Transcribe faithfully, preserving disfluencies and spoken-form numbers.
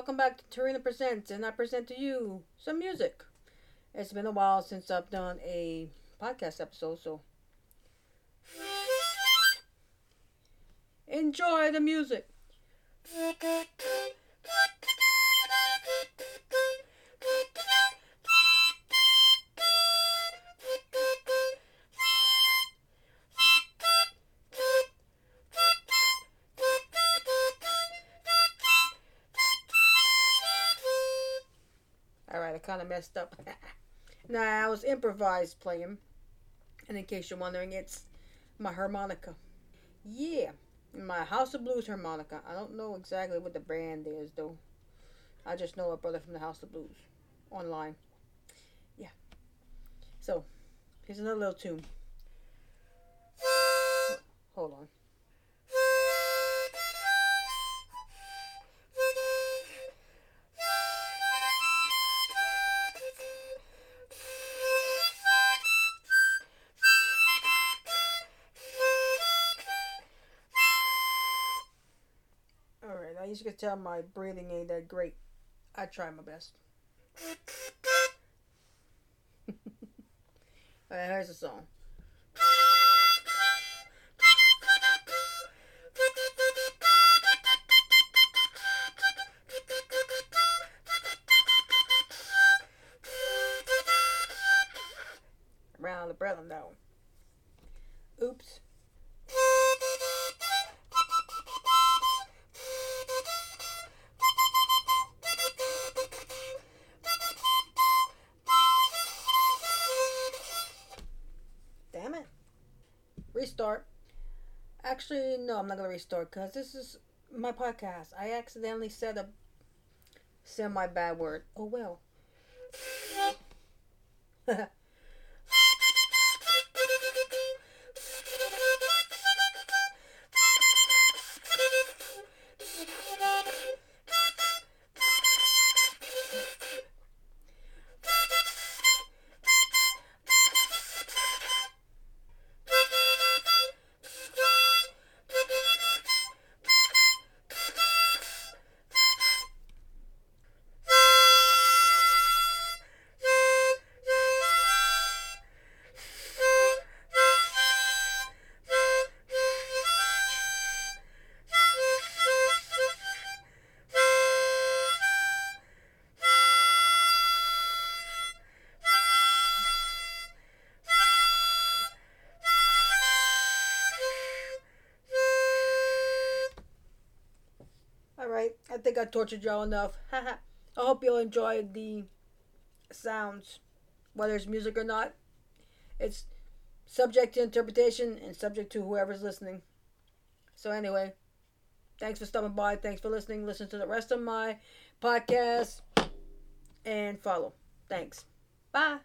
welcome back to Torino Presents, and I present to you some music. It's been a while since I've done a podcast episode, so enjoy the music. Alright, I kind of messed up. Nah, I was improvised playing. And in case you're wondering, it's my harmonica. Yeah, my House of Blues harmonica. I don't know exactly what the brand is, though. I just know a brother from the House of Blues online. Yeah. So, here's another little tune. Hold on. As you can tell, my breathing ain't that great. I try my best. Alright, here's the song. Round the breath on that one. Oops. Restart. Actually, no, I'm not going to restart because this is my podcast. I accidentally said a semi-bad word. Oh, well. I think I tortured y'all enough. I hope you'll enjoy the sounds, whether it's music or not. It's subject to interpretation and subject to whoever's listening. So anyway, thanks for stopping by. Thanks for listening. Listen to the rest of my podcast and follow. Thanks. Bye.